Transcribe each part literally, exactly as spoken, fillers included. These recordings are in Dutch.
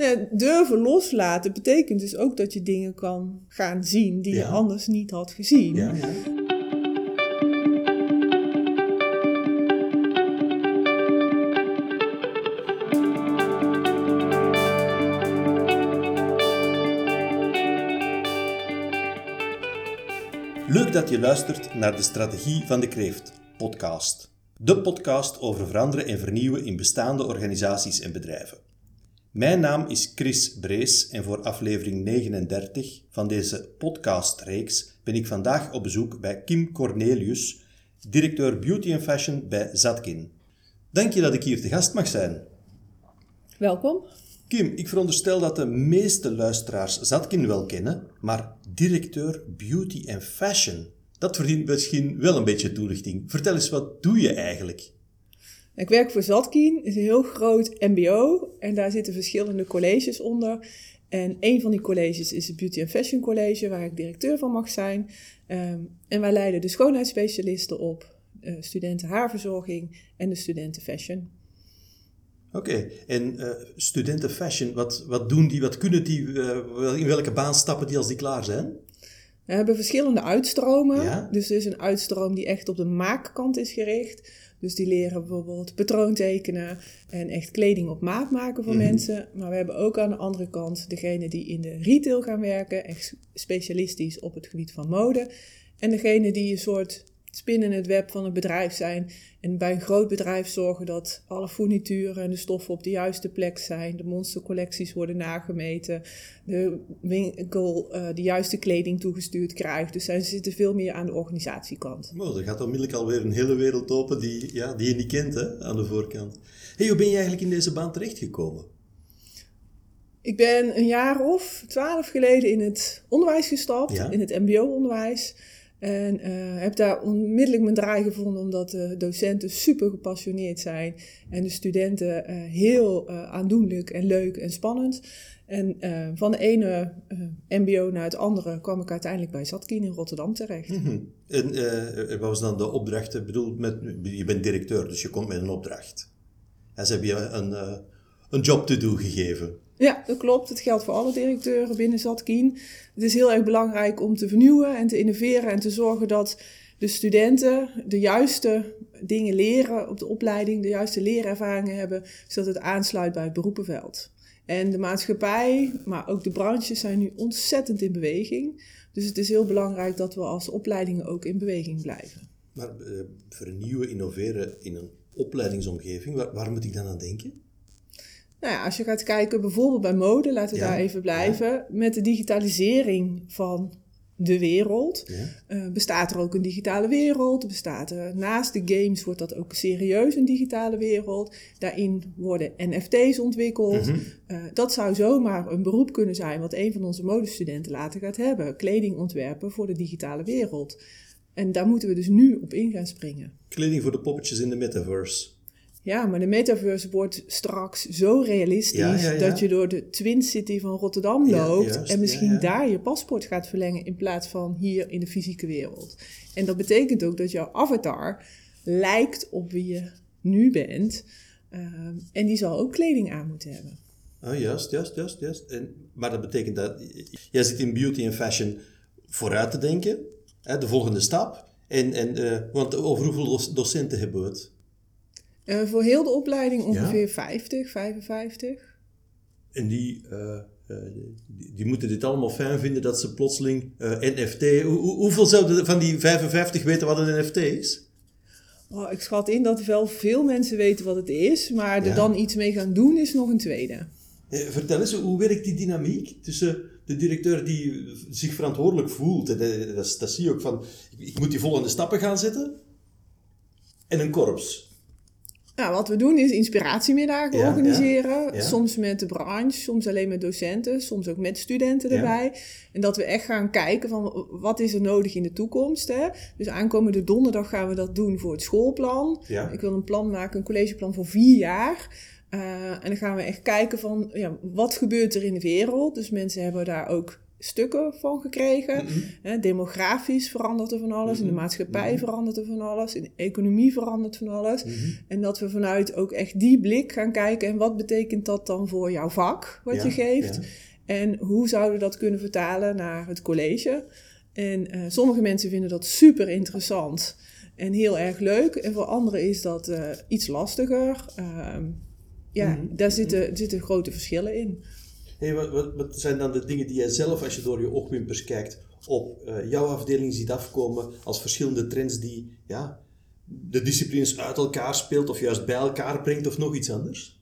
Ja, durven loslaten betekent dus ook dat je dingen kan gaan zien die ja. je anders niet had gezien. Ja. Ja. Leuk dat je luistert naar de Strategie van de Kreeft podcast. De podcast over veranderen en vernieuwen in bestaande organisaties en bedrijven. Mijn naam is Chris Brees en voor aflevering negenendertig van deze podcastreeks ben ik vandaag op bezoek bij Kim Cornelius, directeur Beauty en Fashion bij Zadkine. Dank je dat ik hier te gast mag zijn. Welkom. Kim, ik veronderstel dat de meeste luisteraars Zadkine wel kennen, maar directeur Beauty en Fashion, dat verdient misschien wel een beetje toelichting. Vertel eens, wat doe je eigenlijk? Ik werk voor Zadkine, het is een heel groot M B O en daar zitten verschillende colleges onder. En een van die colleges is het Beauty and Fashion College, waar ik directeur van mag zijn. Um, en wij leiden de schoonheidsspecialisten op, uh, studenten haarverzorging en de studenten fashion. Oké, okay. en uh, studenten fashion, wat, wat doen die, wat kunnen die, uh, in welke baan stappen die als die klaar zijn? We hebben verschillende uitstromen, ja? Dus er is een uitstroom die echt op de maakkant is gericht. Dus die leren bijvoorbeeld patroon tekenen en echt kleding op maat maken voor mm-hmm. mensen. Maar we hebben ook aan de andere kant degene die in de retail gaan werken, echt specialistisch op het gebied van mode. En degene die een soort spin in het web van het bedrijf zijn en bij een groot bedrijf zorgen dat alle fournituren en de stoffen op de juiste plek zijn, de monstercollecties worden nagemeten, de winkel uh, de juiste kleding toegestuurd krijgt. Dus zij zitten veel meer aan de organisatiekant. Nou, er gaat onmiddellijk alweer een hele wereld open die, ja, die je niet kent, hè, aan de voorkant. Hey, hoe ben je eigenlijk in deze baan terechtgekomen? Ik ben een jaar of twaalf geleden in het onderwijs gestapt, ja? in het mbo-onderwijs. En uh, heb daar onmiddellijk mijn draai gevonden, omdat de docenten super gepassioneerd zijn en de studenten uh, heel uh, aandoenlijk en leuk en spannend. En uh, van de ene uh, mbo naar het andere kwam ik uiteindelijk bij Zadkine in Rotterdam terecht. Mm-hmm. En uh, wat was dan de opdracht? Ik bedoel, met, je bent directeur, dus je komt met een opdracht. En ze hebben je een, uh, een job to do gegeven. Ja, dat klopt. Het geldt voor alle directeuren binnen Zadkine. Het is heel erg belangrijk om te vernieuwen en te innoveren en te zorgen dat de studenten de juiste dingen leren op de opleiding, de juiste leerervaringen hebben, zodat het aansluit bij het beroepenveld. En de maatschappij, maar ook de branches zijn nu ontzettend in beweging. Dus het is heel belangrijk dat we als opleidingen ook in beweging blijven. Maar uh, vernieuwen, innoveren in een opleidingsomgeving, waar, waar moet ik dan aan denken? Nou ja, als je gaat kijken, bijvoorbeeld bij mode, laten we ja, daar even blijven. Ja. Met de digitalisering van de wereld ja. uh, bestaat er ook een digitale wereld. Bestaat er, naast de games wordt dat ook serieus een digitale wereld. Daarin worden N F T's ontwikkeld. Mm-hmm. Uh, dat zou zomaar een beroep kunnen zijn wat een van onze modestudenten later gaat hebben. Kleding ontwerpen voor de digitale wereld. En daar moeten we dus nu op in gaan springen. Kleding voor de poppetjes in de metaverse. Ja, maar de metaverse wordt straks zo realistisch ja, ja, ja. dat je door de Twin City van Rotterdam loopt ja, en misschien ja, ja. daar je paspoort gaat verlengen in plaats van hier in de fysieke wereld. En dat betekent ook dat jouw avatar lijkt op wie je nu bent um, en die zal ook kleding aan moeten hebben. Ah, oh, juist, juist, juist, juist. En, maar dat betekent dat jij zit in beauty en fashion vooruit te denken, hè, de volgende stap. En, en, uh, want over hoeveel docenten hebben we het? Uh, voor heel de opleiding ongeveer ja. vijftig, vijfenvijftig. En die, uh, uh, die, die moeten dit allemaal fijn vinden dat ze plotseling uh, N F T... Hoe, hoeveel zouden van die vijfenvijftig weten wat een N F T is? Oh, ik schat in dat wel veel mensen weten wat het is, maar er ja. dan iets mee gaan doen is nog een tweede. Eh, vertel eens, hoe werkt die dynamiek tussen de directeur die zich verantwoordelijk voelt? En dat, dat, dat zie je ook van, ik moet die volgende stappen gaan zetten. En een korps. Nou, wat we doen is inspiratiemiddagen ja, organiseren. Ja, ja. Soms met de branche, soms alleen met docenten, soms ook met studenten erbij. Ja. En dat we echt gaan kijken van wat is er nodig in de toekomst. Hè? Dus aankomende donderdag gaan we dat doen voor het schoolplan. Ja. Ik wil een plan maken, een collegeplan voor vier jaar. Uh, en dan gaan we echt kijken van ja, wat gebeurt er in de wereld. Dus mensen hebben daar ook stukken van gekregen. Mm-hmm. Demografisch verandert er van alles. Mm-hmm. In de maatschappij mm-hmm. verandert er van alles. In de economie verandert van alles. Mm-hmm. En dat we vanuit ook echt die blik gaan kijken. En wat betekent dat dan voor jouw vak wat ja, je geeft? Ja. En hoe zouden we dat kunnen vertalen naar het college? En uh, sommige mensen vinden dat super interessant en heel erg leuk. En voor anderen is dat uh, iets lastiger. Uh, ja, mm-hmm. daar zitten, zitten grote verschillen in. Hey, wat, wat, wat zijn dan de dingen die jij zelf, als je door je oogwimpers kijkt, op uh, jouw afdeling ziet afkomen als verschillende trends die ja, de disciplines uit elkaar speelt of juist bij elkaar brengt of nog iets anders?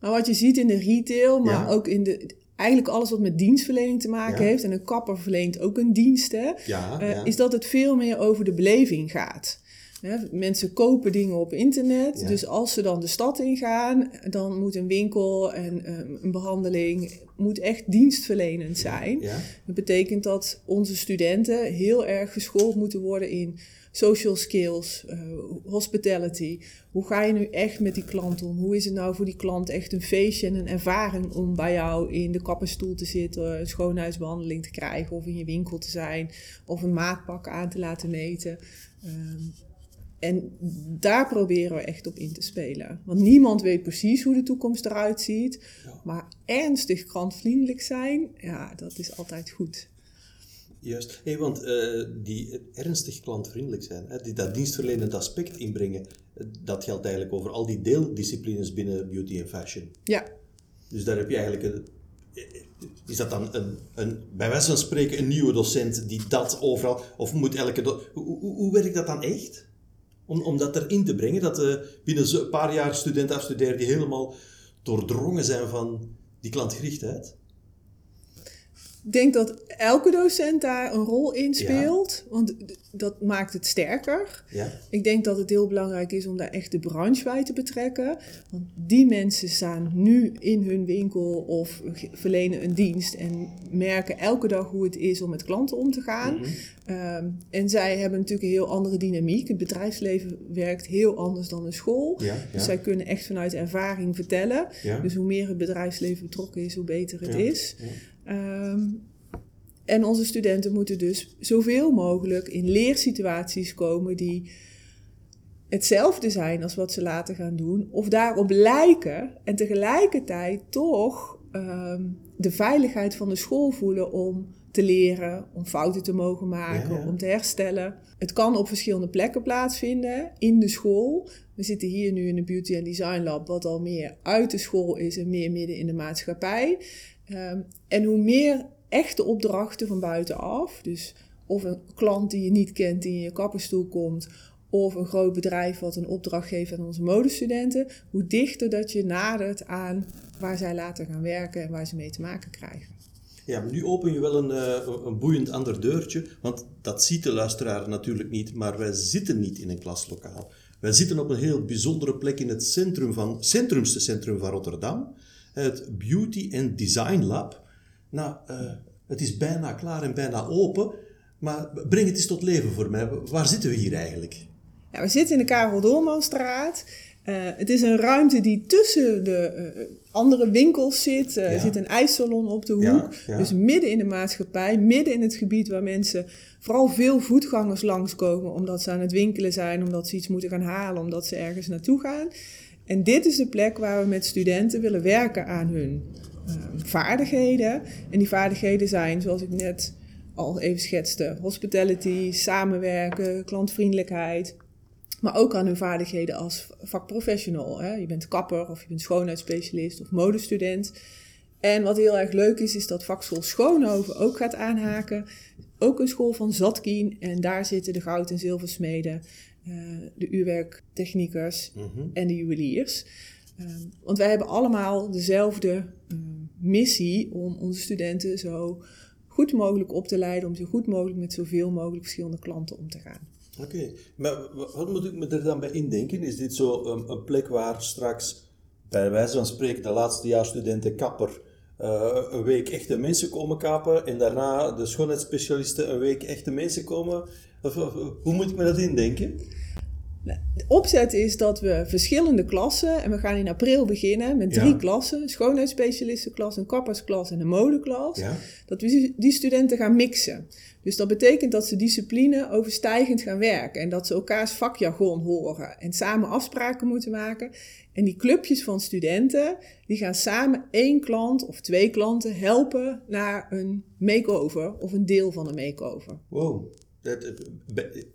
Nou, wat je ziet in de retail, maar ja. ook in de... eigenlijk alles wat met dienstverlening te maken ja. heeft, en een kapper verleent ook een dienst, hè, ja, ja. Uh, is dat het veel meer over de beleving gaat. Hè, mensen kopen dingen op internet, ja. dus als ze dan de stad ingaan, dan moet een winkel en um, een behandeling moet echt dienstverlenend zijn. Ja. Ja. Dat betekent dat onze studenten heel erg geschoold moeten worden in social skills, uh, hospitality. Hoe ga je nu echt met die klant om? Hoe is het nou voor die klant echt een feestje en een ervaring om bij jou in de kapperstoel te zitten, een schoonheidsbehandeling te krijgen of in je winkel te zijn of een maatpak aan te laten meten? Um, en daar proberen we echt op in te spelen. Want niemand weet precies hoe de toekomst eruit ziet, maar ernstig klantvriendelijk zijn, ja, dat is altijd goed. Juist, hey, want uh, die ernstig klantvriendelijk zijn, hè, die dat dienstverlenend aspect inbrengen, dat geldt eigenlijk over al die deeldisciplines binnen beauty en fashion. Ja. Dus daar heb je eigenlijk, een, is dat dan een, een, bij wijze van spreken een nieuwe docent die dat overal, of moet elke, do- hoe, hoe, hoe werkt dat dan echt? Om, om dat erin te brengen, dat uh, binnen een paar jaar studenten afstuderen die helemaal doordrongen zijn van die klantgerichtheid? Ik denk dat elke docent daar een rol in speelt, ja. want dat maakt het sterker. Ja. Ik denk dat het heel belangrijk is om daar echt de branche bij te betrekken. Want die mensen staan nu in hun winkel of verlenen een dienst en merken elke dag hoe het is om met klanten om te gaan. Mm-hmm. Um, en zij hebben natuurlijk een heel andere dynamiek. Het bedrijfsleven werkt heel anders dan een school. Ja, dus ja. zij kunnen echt vanuit ervaring vertellen. Ja. Dus hoe meer het bedrijfsleven betrokken is, hoe beter het ja. is. Ja. Um, en onze studenten moeten dus zoveel mogelijk in leersituaties komen die hetzelfde zijn als wat ze later gaan doen, of daarop lijken en tegelijkertijd toch um, de veiligheid van de school voelen om te leren, om fouten te mogen maken, ja, ja. om te herstellen. Het kan op verschillende plekken plaatsvinden in de school. We zitten hier nu in de Beauty and Design Lab, wat al meer uit de school is en meer midden in de maatschappij. Um, en hoe meer echte opdrachten van buitenaf, dus of een klant die je niet kent die in je kapperstoel komt, of een groot bedrijf wat een opdracht geeft aan onze modestudenten, hoe dichter dat je nadert aan waar zij later gaan werken en waar ze mee te maken krijgen. Ja, maar nu open je wel een, uh, een boeiend ander deurtje, want dat ziet de luisteraar natuurlijk niet, maar wij zitten niet in een klaslokaal. Wij zitten op een heel bijzondere plek in het centrum van, centrumste centrum van Rotterdam. Het Beauty and Design Lab. Nou, uh, het is bijna klaar en bijna open. Maar breng het eens tot leven voor mij. Waar zitten we hier eigenlijk? Ja, we zitten in de Karel Doormanstraat. Uh, het is een ruimte die tussen de uh, andere winkels zit. Uh, ja. Er zit een ijssalon op de hoek. Ja, ja. Dus midden in de maatschappij. Midden in het gebied waar mensen, vooral veel voetgangers, langskomen. Omdat ze aan het winkelen zijn. Omdat ze iets moeten gaan halen. Omdat ze ergens naartoe gaan. En dit is de plek waar we met studenten willen werken aan hun uh, vaardigheden. En die vaardigheden zijn, zoals ik net al even schetste, hospitality, samenwerken, klantvriendelijkheid. Maar ook aan hun vaardigheden als vakprofessional. Hè? Je bent kapper of je bent schoonheidsspecialist of modestudent. En wat heel erg leuk is, is dat Vakschool Schoonhoven ook gaat aanhaken. Ook een school van Zadkine en daar zitten de goud- en zilversmeden, Uh, de uurwerktechniekers mm-hmm. en de juweliers. Uh, want wij hebben allemaal dezelfde uh, missie om onze studenten zo goed mogelijk op te leiden, om zo goed mogelijk met zoveel mogelijk verschillende klanten om te gaan. Oké, okay. Maar wat moet ik me er dan bij indenken? Is dit zo um, een plek waar straks, bij wijze van spreken, de laatste jaar studenten kapper uh, een week echte mensen komen kapen en daarna de schoonheidsspecialisten een week echte mensen komen? Of, of, hoe moet ik me dat indenken? De opzet is dat we verschillende klassen, en we gaan in april beginnen met drie ja. klassen, een schoonheidsspecialistenklas, een kappersklas en een modeklas, ja. dat we die studenten gaan mixen. Dus dat betekent dat ze discipline overstijgend gaan werken en dat ze elkaars vakjargon horen en samen afspraken moeten maken. En die clubjes van studenten, die gaan samen één klant of twee klanten helpen naar een makeover of een deel van een makeover. Wow, dat,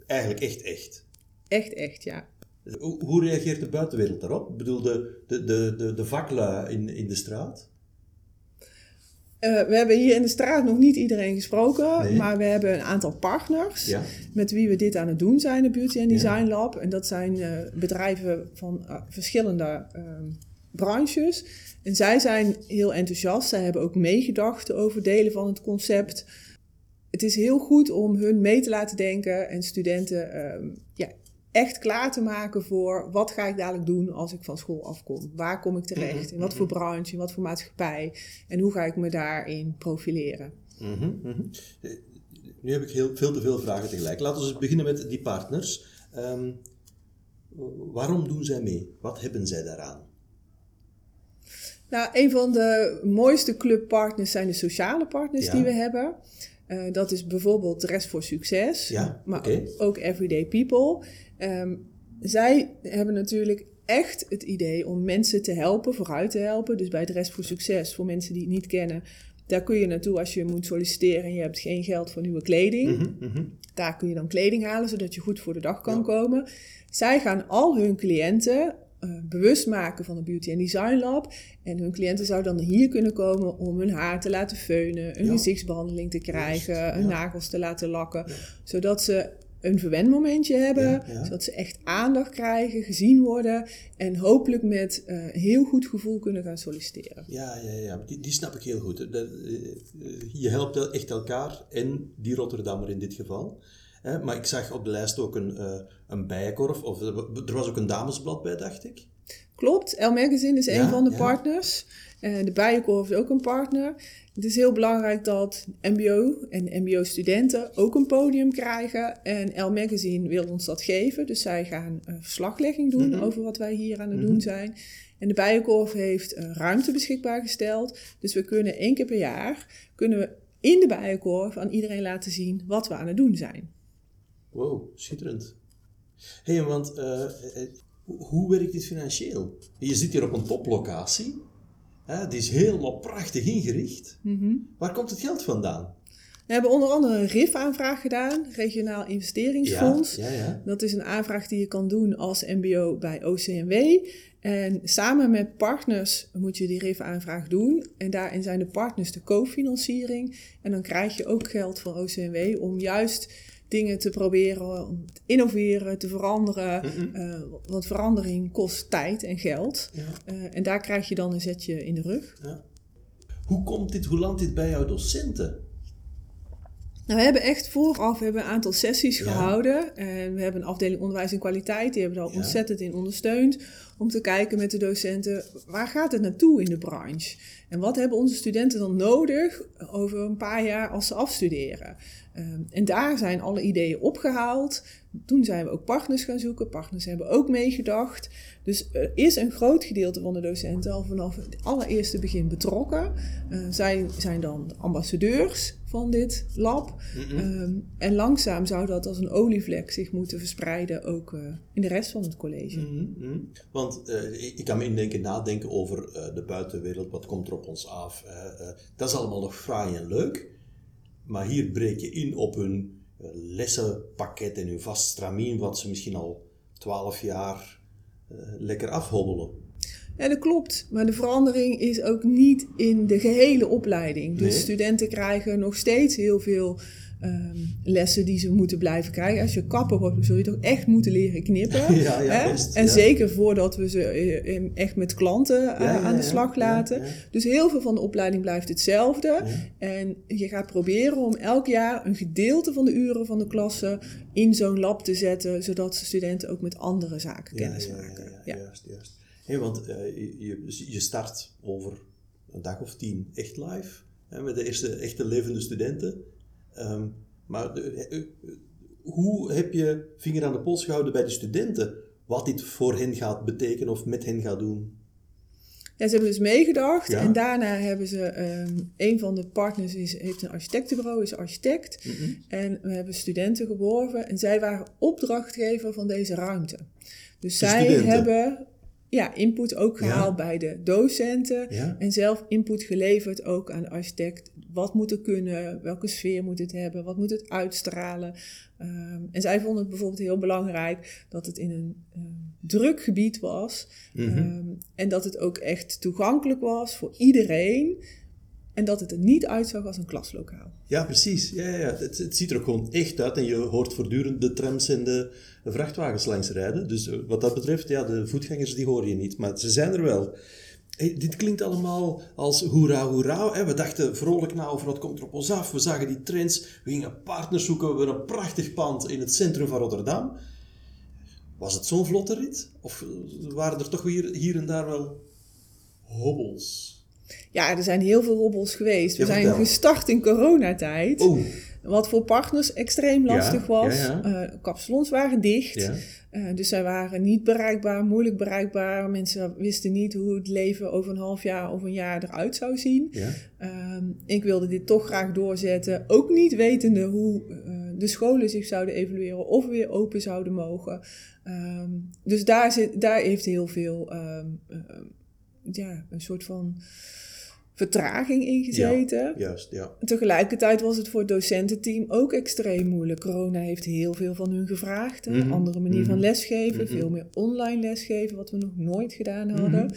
eigenlijk echt echt. Echt, echt, ja. Hoe, hoe reageert de buitenwereld daarop? Ik bedoel, de, de, de, de vaklui in, in de straat? Uh, we hebben hier in de straat nog niet iedereen gesproken, nee. maar we hebben een aantal partners ja. met wie we dit aan het doen zijn, de Beauty and Design ja. Lab. En dat zijn uh, bedrijven van uh, verschillende uh, branches. En zij zijn heel enthousiast. Zij hebben ook meegedacht over delen van het concept. Het is heel goed om hun mee te laten denken en studenten uh, ja, echt klaar te maken voor wat ga ik dadelijk doen als ik van school afkom. Waar kom ik terecht? In wat voor branche? In wat voor maatschappij? En hoe ga ik me daarin profileren? Mm-hmm, mm-hmm. Nu heb ik heel, veel te veel vragen tegelijk. Laten we eens beginnen met die partners. Um, waarom doen zij mee? Wat hebben zij daaraan? Nou, een van de mooiste clubpartners zijn de sociale partners ja. die we hebben. Uh, dat is bijvoorbeeld Dress for Success, ja, maar okay. ook, ook Everyday People. Um, zij hebben natuurlijk echt het idee om mensen te helpen, vooruit te helpen. Dus bij Dress for Success, voor mensen die het niet kennen, daar kun je naartoe als je moet solliciteren en je hebt geen geld voor nieuwe kleding. Mm-hmm, mm-hmm. Daar kun je dan kleding halen, zodat je goed voor de dag kan ja. komen. Zij gaan al hun cliënten Uh, bewust maken van de Beauty and Design Lab. En hun cliënten zouden dan hier kunnen komen om hun haar te laten feunen, een ja. gezichtsbehandeling te krijgen, ja. hun nagels te laten lakken, ja. zodat ze een verwenmomentje hebben, ja, ja. zodat ze echt aandacht krijgen, gezien worden en hopelijk met uh, heel goed gevoel kunnen gaan solliciteren. Ja, ja, ja. Die, die snap ik heel goed. Dat, uh, je helpt echt elkaar en die Rotterdammer in dit geval. He, maar ik zag op de lijst ook een, uh, een bijenkorf. Of, er was ook een damesblad bij, dacht ik. Klopt, ELLE Magazine is ja, een van de ja. partners. Uh, de bijenkorf is ook een partner. Het is heel belangrijk dat mbo en mbo-studenten ook een podium krijgen. En ELLE Magazine wil ons dat geven. Dus zij gaan uh, verslaglegging doen mm-hmm. over wat wij hier aan het mm-hmm. doen zijn. En de bijenkorf heeft uh, ruimte beschikbaar gesteld. Dus we kunnen één keer per jaar kunnen we in de bijenkorf aan iedereen laten zien wat we aan het doen zijn. Wow, schitterend. Hé, hey, want uh, hoe werkt dit financieel? Je zit hier op een toplocatie. Hè, die is helemaal prachtig ingericht. Mm-hmm. Waar komt het geld vandaan? We hebben onder andere een R I F-aanvraag gedaan, Regionaal Investeringsfonds. Ja, ja, ja. Dat is een aanvraag die je kan doen als mbo bij O C M W. En samen met partners moet je die R I F-aanvraag doen. En daarin zijn de partners de cofinanciering. En dan krijg je ook geld van O C M W om juist dingen te proberen, om te innoveren, te veranderen. Uh, want verandering kost tijd en geld. Ja. Uh, en daar krijg je dan een zetje in de rug. Ja. Hoe komt dit, hoe landt dit bij jouw docenten? Nou, we hebben echt vooraf we hebben een aantal sessies ja. gehouden. En we hebben een afdeling onderwijs en kwaliteit. Die hebben daar ja. ontzettend in ondersteund. Om te kijken met de docenten, waar gaat het naartoe in de branche? En wat hebben onze studenten dan nodig over een paar jaar als ze afstuderen? Um, en daar zijn alle ideeën opgehaald. Toen zijn we ook partners gaan zoeken. Partners hebben ook meegedacht. Dus er is een groot gedeelte van de docenten al vanaf het allereerste begin betrokken. Uh, zij zijn dan de ambassadeurs van dit lab. Um, en langzaam zou dat als een olievlek zich moeten verspreiden ook uh, in de rest van het college. Mm-hmm. Want uh, ik kan me indenken, nadenken over uh, de buitenwereld. Wat komt er op ons af? Uh, uh, dat is allemaal nog fraai en leuk. Maar hier breek je in op hun uh, lessenpakket en hun vast stramien, wat ze misschien al twaalf jaar uh, lekker afhobbelen. Ja, dat klopt. Maar de verandering is ook niet in de gehele opleiding. Dus nee. studenten krijgen nog steeds heel veel Um, lessen die ze moeten blijven krijgen. Als je kapper wordt, zul je toch echt moeten leren knippen. Ja, ja, hè? Best, en ja. zeker voordat we ze echt met klanten ja, uh, ja, aan de slag ja, laten. Ja, ja. Dus heel veel van de opleiding blijft hetzelfde. Ja. En je gaat proberen om elk jaar een gedeelte van de uren van de klasse in zo'n lab te zetten, zodat studenten ook met andere zaken kennis ja, ja, maken. Ja, ja, ja. Ja. Juist, juist. Hey, want uh, je, je start over een dag of tien echt live, hè, met de eerste echte levende studenten. Um, maar de, hoe heb je vinger aan de pols gehouden bij de studenten? Wat dit voor hen gaat betekenen of met hen gaat doen? Ja, ze hebben dus meegedacht. Ja. En daarna hebben ze... Um, een van de partners is, heeft een architectenbureau, is architect. Mm-hmm. En we hebben studenten geworven. En zij waren opdrachtgever van deze ruimte. Dus de zij studenten. hebben... Ja, input ook gehaald ja. bij de docenten. Ja. En zelf input geleverd ook aan de architect. Wat moet er kunnen? Welke sfeer moet het hebben? Wat moet het uitstralen? Um, en zij vonden het bijvoorbeeld heel belangrijk dat het in een um, druk gebied was. Mm-hmm. Um, en dat het ook echt toegankelijk was voor iedereen. En dat het er niet uitzag als een klaslokaal. Ja, precies. Ja, ja, ja. Het, het ziet er ook gewoon echt uit. En je hoort voortdurend de trams en de vrachtwagens langs rijden. Dus wat dat betreft, ja, de voetgangers die hoor je niet. Maar ze zijn er wel. Hey, dit klinkt allemaal als hoera, hoera. Hè? We dachten vrolijk na over wat komt er op ons af. We zagen die trends. We gingen partners zoeken. We hebben een prachtig pand in het centrum van Rotterdam. Was het zo'n vlotte rit? Of waren er toch weer hier en daar wel hobbels? Ja, er zijn heel veel hobbels geweest. We ja, zijn gestart in coronatijd. Oh. Wat voor partners extreem lastig ja, was. Ja, ja. Uh, kapsalons waren dicht. Ja. Uh, dus zij waren niet bereikbaar, moeilijk bereikbaar. Mensen wisten niet hoe het leven over een half jaar of een jaar eruit zou zien. Ja. Uh, ik wilde dit toch graag doorzetten. Ook niet wetende hoe uh, de scholen zich zouden evalueren of weer open zouden mogen. Uh, dus daar, zit, daar heeft heel veel... Uh, uh, ja, een soort van vertraging ingezeten. Ja, juist, ja. Tegelijkertijd was het voor het docententeam ook extreem moeilijk. Corona heeft heel veel van hun gevraagd. Een mm-hmm. andere manier mm-hmm. van lesgeven, mm-hmm. veel meer online lesgeven, wat we nog nooit gedaan hadden.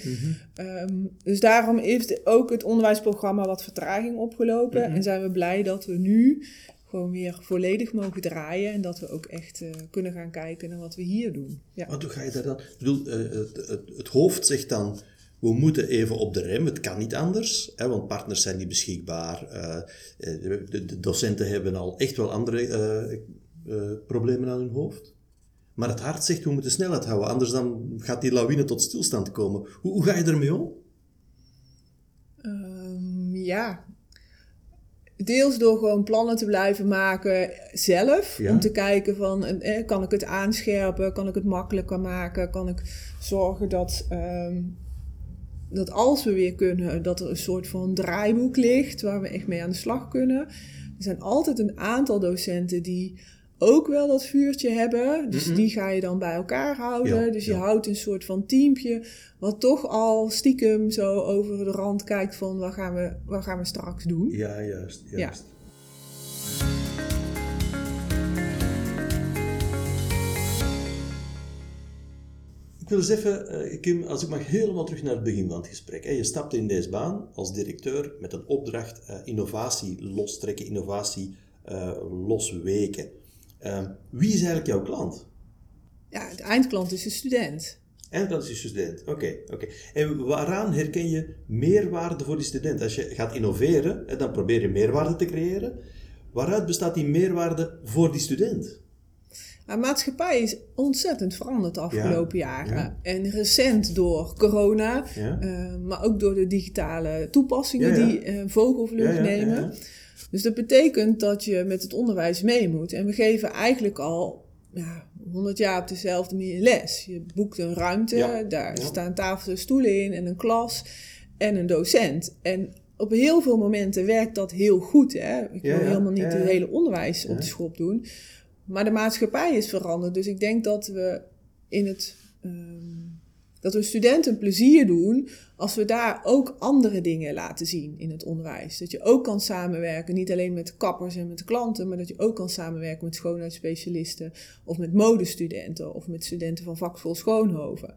Mm-hmm. Um, dus daarom heeft ook het onderwijsprogramma wat vertraging opgelopen. Mm-hmm. En zijn we blij dat we nu gewoon weer volledig mogen draaien en dat we ook echt uh, kunnen gaan kijken naar wat we hier doen. Ja. Want hoe ga je daar dan? Ik bedoel, uh, het, het, het hoofd zegt dan... We moeten even op de rem, het kan niet anders, hè, want partners zijn niet beschikbaar. Uh, de, de docenten hebben al echt wel andere uh, uh, problemen aan hun hoofd. Maar het hart zegt, we moeten snelheid houden, anders dan gaat die lawine tot stilstand komen. Hoe, hoe ga je ermee om? Um, ja, deels door gewoon plannen te blijven maken zelf. Ja. Om te kijken van, eh, kan ik het aanscherpen, kan ik het makkelijker maken, kan ik zorgen dat... Um, Dat als we weer kunnen, dat er een soort van draaiboek ligt waar we echt mee aan de slag kunnen. Er zijn altijd een aantal docenten die ook wel dat vuurtje hebben. Dus mm-hmm. die ga je dan bij elkaar houden. Ja, dus je ja. houdt een soort van teampje wat toch al stiekem zo over de rand kijkt van wat gaan we, wat gaan we straks doen. Ja, juist. juist. Ja. Ik wil eens even, Kim, als ik mag, helemaal terug naar het begin van het gesprek. Je stapte in deze baan als directeur met een opdracht innovatie lostrekken, innovatie losweken. Wie is eigenlijk jouw klant? Ja, de eindklant is de student. Eindklant is de student, oké. Okay, okay. En waaraan herken je meerwaarde voor die student? Als je gaat innoveren, dan probeer je meerwaarde te creëren. Waaruit bestaat die meerwaarde voor die student? De maatschappij is ontzettend veranderd de afgelopen ja, jaren. Ja. En recent door corona, ja. uh, maar ook door de digitale toepassingen ja, ja. die uh, vogelvlucht ja, ja, nemen. Ja, ja. Dus dat betekent dat je met het onderwijs mee moet. En we geven eigenlijk al ja, honderd jaar op dezelfde manier les. Je boekt een ruimte, ja. daar ja. staan tafels en stoelen in en een klas en een docent. En op heel veel momenten werkt dat heel goed. Hè? Ik wil ja, ja. helemaal niet ja, ja. het hele onderwijs ja. op de schop doen. Maar de maatschappij is veranderd. Dus ik denk dat we in het um, dat we studenten plezier doen als we daar ook andere dingen laten zien in het onderwijs. Dat je ook kan samenwerken, niet alleen met kappers en met klanten, maar dat je ook kan samenwerken met schoonheidsspecialisten of met modestudenten of met studenten van Vakschool Schoonhoven.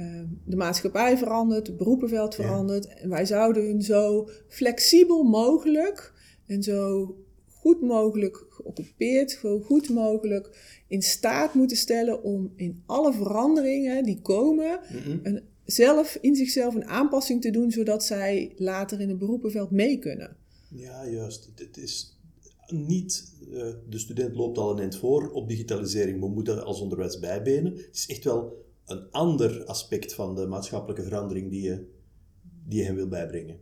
Um, de maatschappij verandert, het beroepenveld verandert. Ja. En wij zouden hun zo flexibel mogelijk en zo goed mogelijk geoccupeerd, zo goed mogelijk in staat moeten stellen om in alle veranderingen die komen, mm-hmm. een, zelf in zichzelf een aanpassing te doen, zodat zij later in het beroepenveld mee kunnen. Ja, juist. Het is niet, uh, de student loopt al een eind voor op digitalisering, maar moet dat als onderwijs bijbenen. Het is echt wel een ander aspect van de maatschappelijke verandering die je, die je hem wil bijbrengen.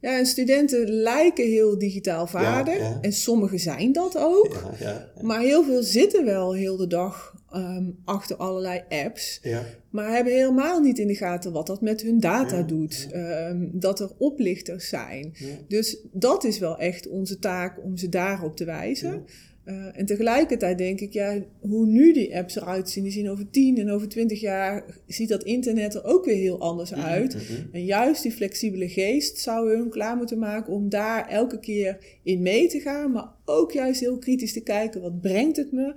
Ja, en studenten lijken heel digitaal vaardig. Ja, ja. En sommigen zijn dat ook. Ja, ja, ja. Maar heel veel zitten wel heel de dag um, achter allerlei apps. Ja. Maar hebben helemaal niet in de gaten wat dat met hun data ja, doet. Ja. Um, dat er oplichters zijn. Ja. Dus dat is wel echt onze taak om ze daarop te wijzen. Ja. Uh, en tegelijkertijd denk ik, ja, hoe nu die apps eruit zien, die zien over tien en over twintig jaar, ziet dat internet er ook weer heel anders uit. Mm-hmm. En juist die flexibele geest zou hun klaar moeten maken om daar elke keer in mee te gaan, maar ook juist heel kritisch te kijken, wat brengt het me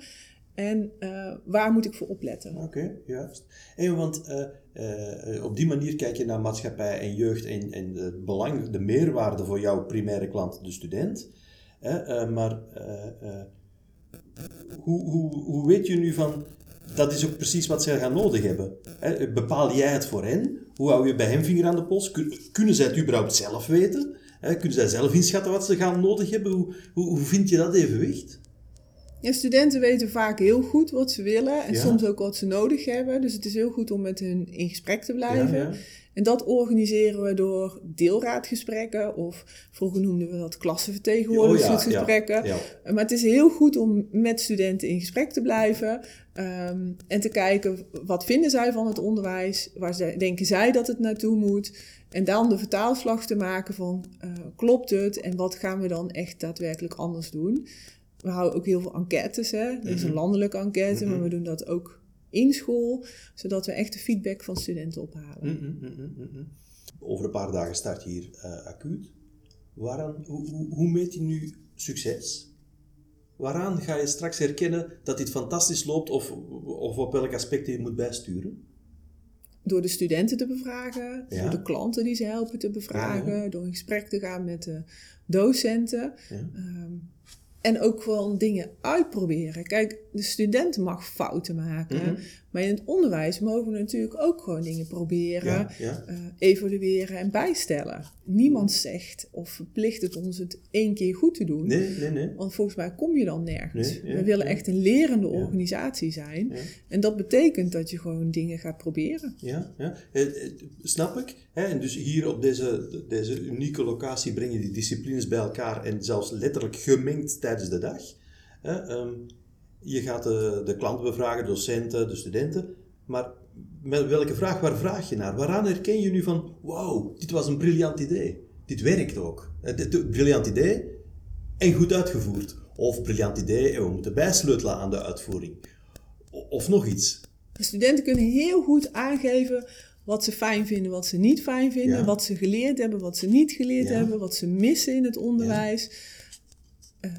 en uh, waar moet ik voor opletten. Oké, okay, juist. En want uh, uh, op die manier kijk je naar maatschappij en jeugd en, en de, belang, de meerwaarde voor jouw primaire klant, de student. Eh, uh, maar... Uh, uh, Hoe, hoe, hoe weet je nu van, dat is ook precies wat zij gaan nodig hebben. He, bepaal jij het voor hen? Hoe hou je bij hen vinger aan de pols? Kun, kunnen zij het überhaupt zelf weten? He, kunnen zij zelf inschatten wat ze gaan nodig hebben? Hoe, hoe, hoe vind je dat evenwicht? Ja, studenten weten vaak heel goed wat ze willen en ja. soms ook wat ze nodig hebben. Dus het is heel goed om met hun in gesprek te blijven. Ja, ja. En dat organiseren we door deelraadgesprekken of vroeger noemden we dat klassenvertegenwoordigersgesprekken. Oh ja, ja, ja. Maar het is heel goed om met studenten in gesprek te blijven um, en te kijken wat vinden zij van het onderwijs, waar zij, denken zij dat het naartoe moet en dan de vertaalslag te maken van uh, klopt het en wat gaan we dan echt daadwerkelijk anders doen. We houden ook heel veel enquêtes, hè. Er is een landelijke enquête, maar we doen dat ook in school, zodat we echt de feedback van studenten ophalen. Mm-hmm, mm-hmm, mm-hmm. Over een paar dagen start hier uh, Acuut. Waaraan, hoe, hoe meet je nu succes? Waaraan ga je straks herkennen dat dit fantastisch loopt of, of op welke aspecten je moet bijsturen? Door de studenten te bevragen, ja. door de klanten die ze helpen te bevragen, ja, ja. door in gesprek te gaan met de docenten. Ja. Um, En ook gewoon dingen uitproberen. Kijk, de student mag fouten maken. Mm-hmm. Maar in het onderwijs mogen we natuurlijk ook gewoon dingen proberen. Ja, ja. Uh, evalueren en bijstellen. Niemand zegt of verplicht het ons het één keer goed te doen. Nee, nee, nee. Want volgens mij kom je dan nergens. Nee, nee, we willen nee. echt een lerende ja. organisatie zijn. Ja. En dat betekent dat je gewoon dingen gaat proberen. Ja, ja. Eh, eh, snap ik. Hè? En dus hier op deze, deze unieke locatie breng je die disciplines bij elkaar. En zelfs letterlijk gemengd tijdens de dag. Hè? Um, je gaat de, de klanten bevragen, docenten, de studenten. Maar met welke vraag, waar vraag je naar? Waaraan herken je nu van, wauw, dit was een briljant idee. Dit werkt ook. Dit, briljant idee en goed uitgevoerd. Of briljant idee en we moeten bijsleutelen aan de uitvoering. Of nog iets. De studenten kunnen heel goed aangeven wat ze fijn vinden, wat ze niet fijn vinden. Ja. Wat ze geleerd hebben, wat ze niet geleerd ja. hebben. Wat ze missen in het onderwijs. Ja. Uh,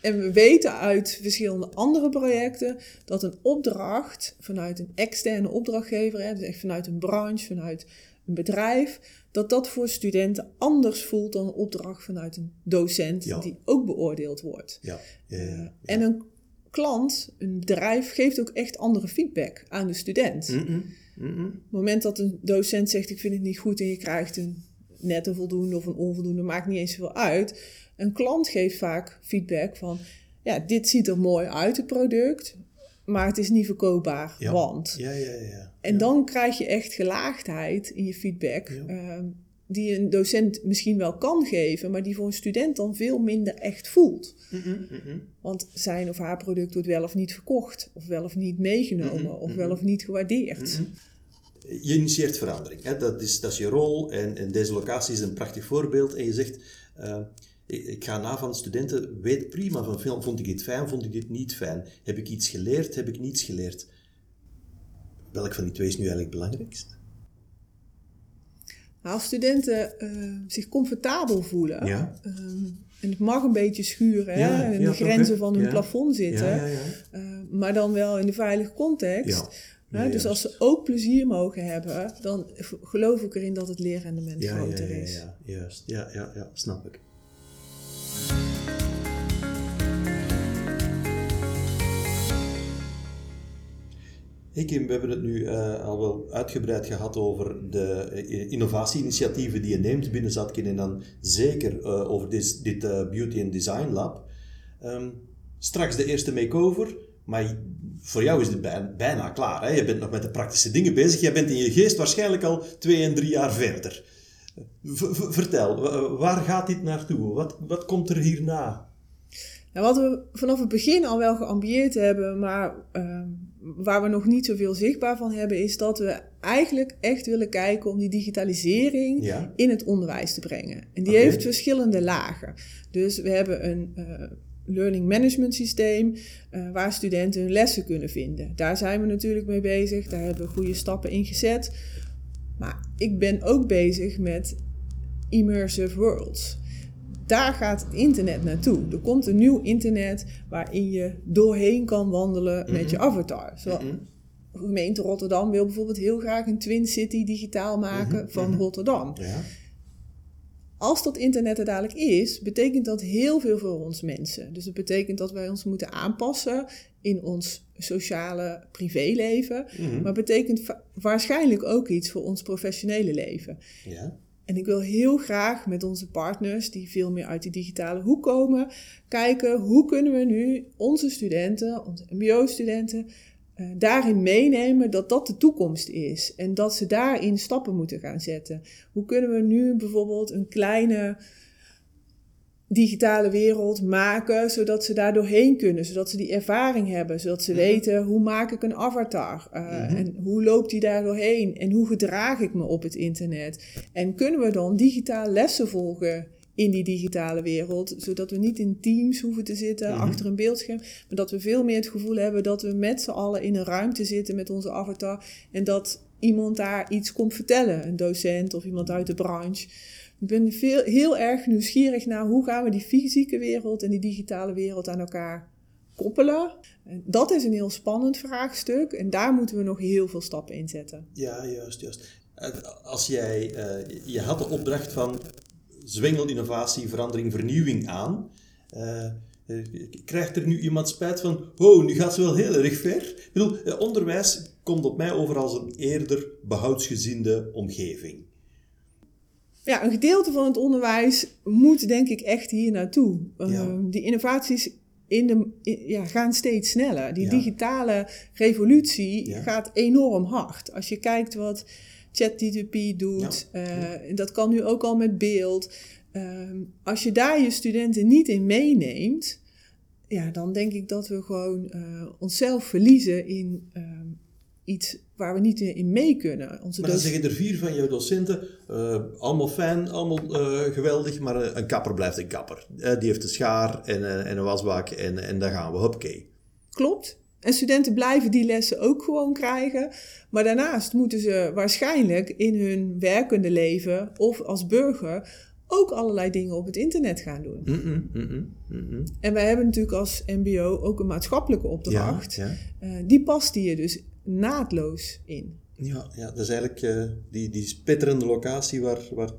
En we weten uit verschillende andere projecten dat een opdracht vanuit een externe opdrachtgever, hè, dus echt vanuit een branche, vanuit een bedrijf, dat dat voor studenten anders voelt dan een opdracht vanuit een docent ja. die ook beoordeeld wordt. Ja. Ja, ja, ja. En een klant, een bedrijf, geeft ook echt andere feedback aan de student. Mm-mm. Mm-mm. Op het moment dat een docent zegt, ik vind het niet goed en je krijgt een net een voldoende of een onvoldoende, maakt niet eens zoveel uit. Een klant geeft vaak feedback van, ja, dit ziet er mooi uit, het product, maar het is niet verkoopbaar, ja. want. Ja, ja, ja, ja. En ja. dan krijg je echt gelaagdheid in je feedback, ja. uh, die een docent misschien wel kan geven, maar die voor een student dan veel minder echt voelt. Mm-mm, mm-mm. Want zijn of haar product wordt wel of niet verkocht, of wel of niet meegenomen, mm-mm, of wel mm-mm. of niet gewaardeerd. Mm-mm. Je initieert verandering, hè? Dat is, dat is je rol en, en deze locatie is een prachtig voorbeeld. En je zegt, uh, ik, ik ga na van studenten, weet prima van film, vond ik dit fijn, vond ik dit niet fijn? Heb ik iets geleerd, heb ik niets geleerd? Welk van die twee is nu eigenlijk het belangrijkste? Nou, als studenten uh, zich comfortabel voelen, ja. uh, en het mag een beetje schuren, ja, hè? En ja, de grenzen toch, van hun ja. plafond zitten, ja, ja, ja. Uh, maar dan wel in de veilige context... Ja. Ja, ja, dus als ze ook plezier mogen hebben, dan geloof ik erin dat het leerrendement ja, groter ja, ja, ja, is. Ja, juist. Ja, ja, ja, snap ik. Hey Kim, we hebben het nu uh, al wel uitgebreid gehad over de uh, innovatie-initiatieven die je neemt binnen Zadkine en dan zeker uh, over dit, dit uh, Beauty and Design Lab. Um, straks de eerste makeover, maar voor jou is het bijna, bijna klaar. Hè? Je bent nog met de praktische dingen bezig. Jij bent in je geest waarschijnlijk al twee en drie jaar verder. V- vertel, waar gaat dit naartoe? Wat, wat komt er hierna? Nou, wat we vanaf het begin al wel geambieerd hebben, maar uh, waar we nog niet zoveel zichtbaar van hebben, is dat we eigenlijk echt willen kijken om die digitalisering ja. in het onderwijs te brengen. En die okay. heeft verschillende lagen. Dus we hebben een uh, learning management systeem uh, waar studenten hun lessen kunnen vinden. Daar zijn we natuurlijk mee bezig, daar hebben we goede stappen in gezet. Maar ik ben ook bezig met immersive worlds. Daar gaat het internet naartoe. Er komt een nieuw internet waarin je doorheen kan wandelen mm-hmm. met je avatar. Zo, mm-hmm. de gemeente Rotterdam wil bijvoorbeeld heel graag een Twin City digitaal maken mm-hmm. van mm-hmm. Rotterdam. Ja. Als dat internet er dadelijk is, betekent dat heel veel voor ons mensen. Dus dat betekent dat wij ons moeten aanpassen in ons sociale privéleven. Mm-hmm. Maar betekent va- waarschijnlijk ook iets voor ons professionele leven. Ja. En ik wil heel graag met onze partners, die veel meer uit die digitale hoek komen, kijken hoe kunnen we nu onze studenten, onze mbo-studenten, uh, daarin meenemen dat dat de toekomst is. En dat ze daarin stappen moeten gaan zetten. Hoe kunnen we nu bijvoorbeeld een kleine digitale wereld maken, zodat ze daar doorheen kunnen, zodat ze die ervaring hebben, zodat ze mm-hmm. weten hoe maak ik een avatar uh, mm-hmm. en hoe loopt die daar doorheen en hoe gedraag ik me op het internet. En kunnen we dan digitale lessen volgen in die digitale wereld, zodat we niet in teams hoeven te zitten mm-hmm. achter een beeldscherm, maar dat we veel meer het gevoel hebben dat we met z'n allen in een ruimte zitten met onze avatar en dat iemand daar iets komt vertellen, een docent of iemand uit de branche. Ik ben veel, heel erg nieuwsgierig naar hoe gaan we die fysieke wereld en die digitale wereld aan elkaar koppelen. Dat is een heel spannend vraagstuk en daar moeten we nog heel veel stappen in zetten. Ja, juist, juist. Als jij, uh, je had de opdracht van zwengel innovatie, verandering, vernieuwing aan. Uh, krijgt er nu iemand spijt van, oh, nu gaat ze wel heel erg ver? Ik bedoel, onderwijs komt op mij over als een eerder behoudsgezinde omgeving. Ja, een gedeelte van het onderwijs moet denk ik echt hier naartoe. Ja. Uh, die innovaties in de, in, ja, gaan steeds sneller. Die ja. digitale revolutie ja. gaat enorm hard. Als je kijkt wat ChatGPT doet, ja. uh, en dat kan nu ook al met beeld. Uh, als je daar je studenten niet in meeneemt, ja, dan denk ik dat we gewoon uh, onszelf verliezen in Uh, iets waar we niet in mee kunnen. Onze maar dan doc- zeggen er vier van jouw docenten, uh, allemaal fijn, allemaal uh, geweldig, maar uh, een kapper blijft een kapper. Uh, die heeft een schaar en, uh, en een wasbak en, en daar gaan we, hoppakee. Klopt. En studenten blijven die lessen ook gewoon krijgen. Maar daarnaast moeten ze waarschijnlijk in hun werkende leven of als burger ook allerlei dingen op het internet gaan doen. Mm-mm, mm-mm, mm-mm. En wij hebben natuurlijk als mbo ook een maatschappelijke opdracht. Ja, ja. Uh, die past hier dus naadloos in. Ja, ja, dat is eigenlijk uh, die, die spetterende locatie waar, waar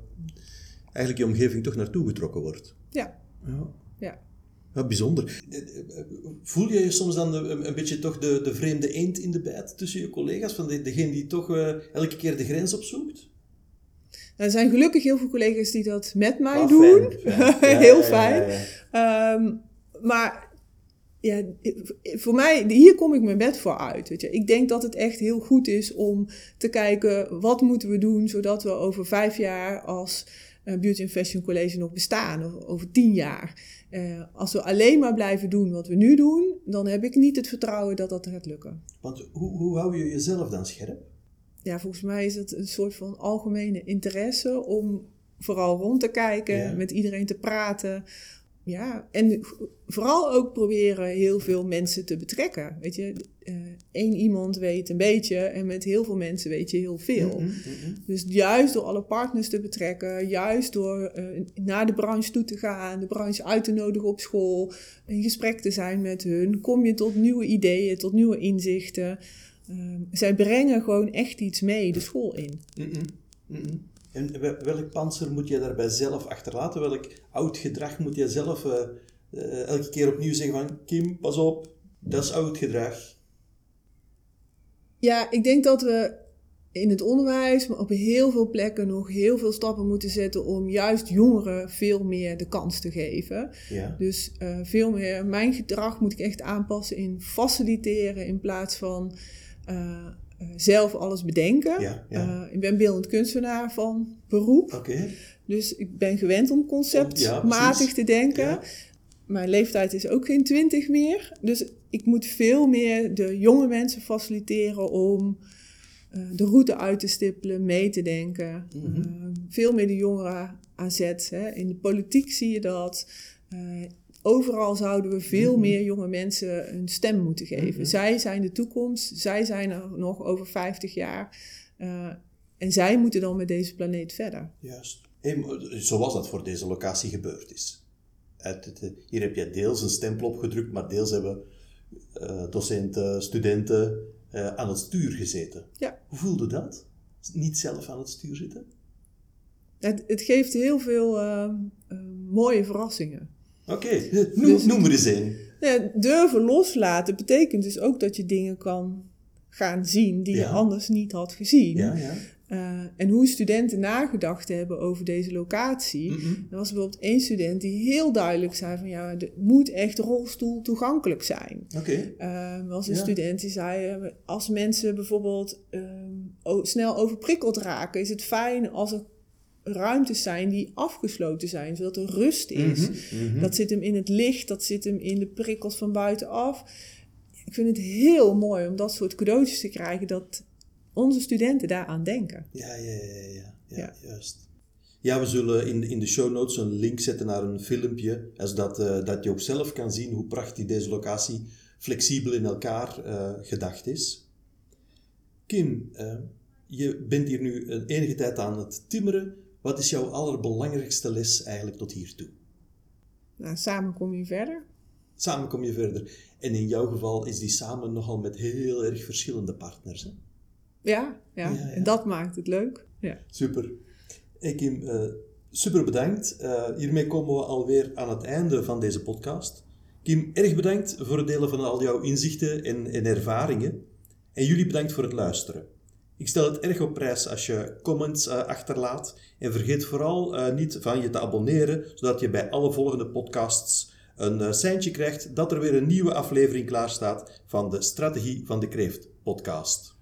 eigenlijk je omgeving toch naartoe getrokken wordt. Ja. Ja. ja. ja bijzonder. Voel je je soms dan een, een beetje toch de, de vreemde eend in de bijt tussen je collega's, van de, degene die toch uh, elke keer de grens opzoekt? Nou, er zijn gelukkig heel veel collega's die dat met mij ah, doen. Fijn, fijn. Heel fijn. Ja, ja, ja. Um, maar ja, voor mij, hier kom ik mijn bed voor uit. Weet je. Ik denk dat het echt heel goed is om te kijken wat moeten we doen zodat we over vijf jaar als Beauty and Fashion College nog bestaan, of over tien jaar. Uh, als we alleen maar blijven doen wat we nu doen, dan heb ik niet het vertrouwen dat dat gaat lukken. Want hoe, hoe hou je jezelf dan scherp? Ja, volgens mij is het een soort van algemene interesse om vooral rond te kijken, ja. met iedereen te praten. Ja, en vooral ook proberen heel veel mensen te betrekken. Weet je, één iemand weet een beetje en met heel veel mensen weet je heel veel. Mm-hmm, mm-hmm. Dus juist door alle partners te betrekken, juist door uh, naar de branche toe te gaan, de branche uit te nodigen op school, in gesprek te zijn met hun, kom je tot nieuwe ideeën, tot nieuwe inzichten. Uh, zij brengen gewoon echt iets mee de school in. Mm-mm, mm-mm. En welk pantser moet je daarbij zelf achterlaten? Welk oud gedrag moet je zelf uh, uh, elke keer opnieuw zeggen van Kim, pas op, dat is oud gedrag? Ja, ik denk dat we in het onderwijs, maar op heel veel plekken nog heel veel stappen moeten zetten om juist jongeren veel meer de kans te geven. Ja. Dus uh, veel meer, mijn gedrag moet ik echt aanpassen in faciliteren in plaats van Uh, zelf alles bedenken. Ja, ja. Uh, ik ben beeldend kunstenaar van beroep. Okay. Dus ik ben gewend om conceptmatig ja, te denken. Ja. Mijn leeftijd is ook geen twintig meer. Dus ik moet veel meer de jonge mensen faciliteren om uh, de route uit te stippelen, mee te denken. Mm-hmm. Uh, veel meer de jongeren aan zet. Hè. In de politiek zie je dat. Uh, Overal zouden we veel mm-hmm. meer jonge mensen een stem moeten geven. Mm-hmm. Zij zijn de toekomst. Zij zijn er nog over vijftig jaar. Uh, en zij moeten dan met deze planeet verder. Juist. En zoals dat voor deze locatie gebeurd is. Het, het, hier heb je deels een stempel opgedrukt, maar deels hebben uh, docenten, studenten uh, aan het stuur gezeten. Ja. Hoe voelde dat? Niet zelf aan het stuur zitten? Het, het geeft heel veel uh, uh, mooie verrassingen. Oké, okay. noem, dus, noem er eens een. Ja, durven loslaten betekent dus ook dat je dingen kan gaan zien die ja. je anders niet had gezien. Ja, ja. Uh, en hoe studenten nagedacht hebben over deze locatie. Mm-hmm. Er was bijvoorbeeld één student die heel duidelijk zei van ja, het moet echt rolstoel toegankelijk zijn. Okay. Uh, er was een ja. student die zei, uh, als mensen bijvoorbeeld uh, o- snel overprikkeld raken, is het fijn als er ruimtes zijn die afgesloten zijn, zodat er rust is. Mm-hmm, mm-hmm. Dat zit hem in het licht, dat zit hem in de prikkels van buitenaf. Ik vind het heel mooi om dat soort cadeautjes te krijgen, dat onze studenten daaraan denken. Ja, ja, ja, ja, ja, ja. Juist. Ja, we zullen in, in de show notes een link zetten naar een filmpje, zodat uh, dat je ook zelf kan zien hoe prachtig deze locatie flexibel in elkaar uh, gedacht is. Kim, uh, je bent hier nu een enige tijd aan het timmeren. Wat is jouw allerbelangrijkste les eigenlijk tot hiertoe? Nou, samen kom je verder. Samen kom je verder. En in jouw geval is die samen nogal met heel erg verschillende partners. Hè? Ja, ja, ja, ja, en dat maakt het leuk. Ja. Super. Hey Kim, uh, super bedankt. Uh, hiermee komen we alweer aan het einde van deze podcast. Kim, erg bedankt voor het delen van al jouw inzichten en, en ervaringen. En jullie bedankt voor het luisteren. Ik stel het erg op prijs als je comments uh, achterlaat. En vergeet vooral uh, niet van je te abonneren, zodat je bij alle volgende podcasts een uh, seintje krijgt dat er weer een nieuwe aflevering klaarstaat van de Strategie van de Kreeft podcast.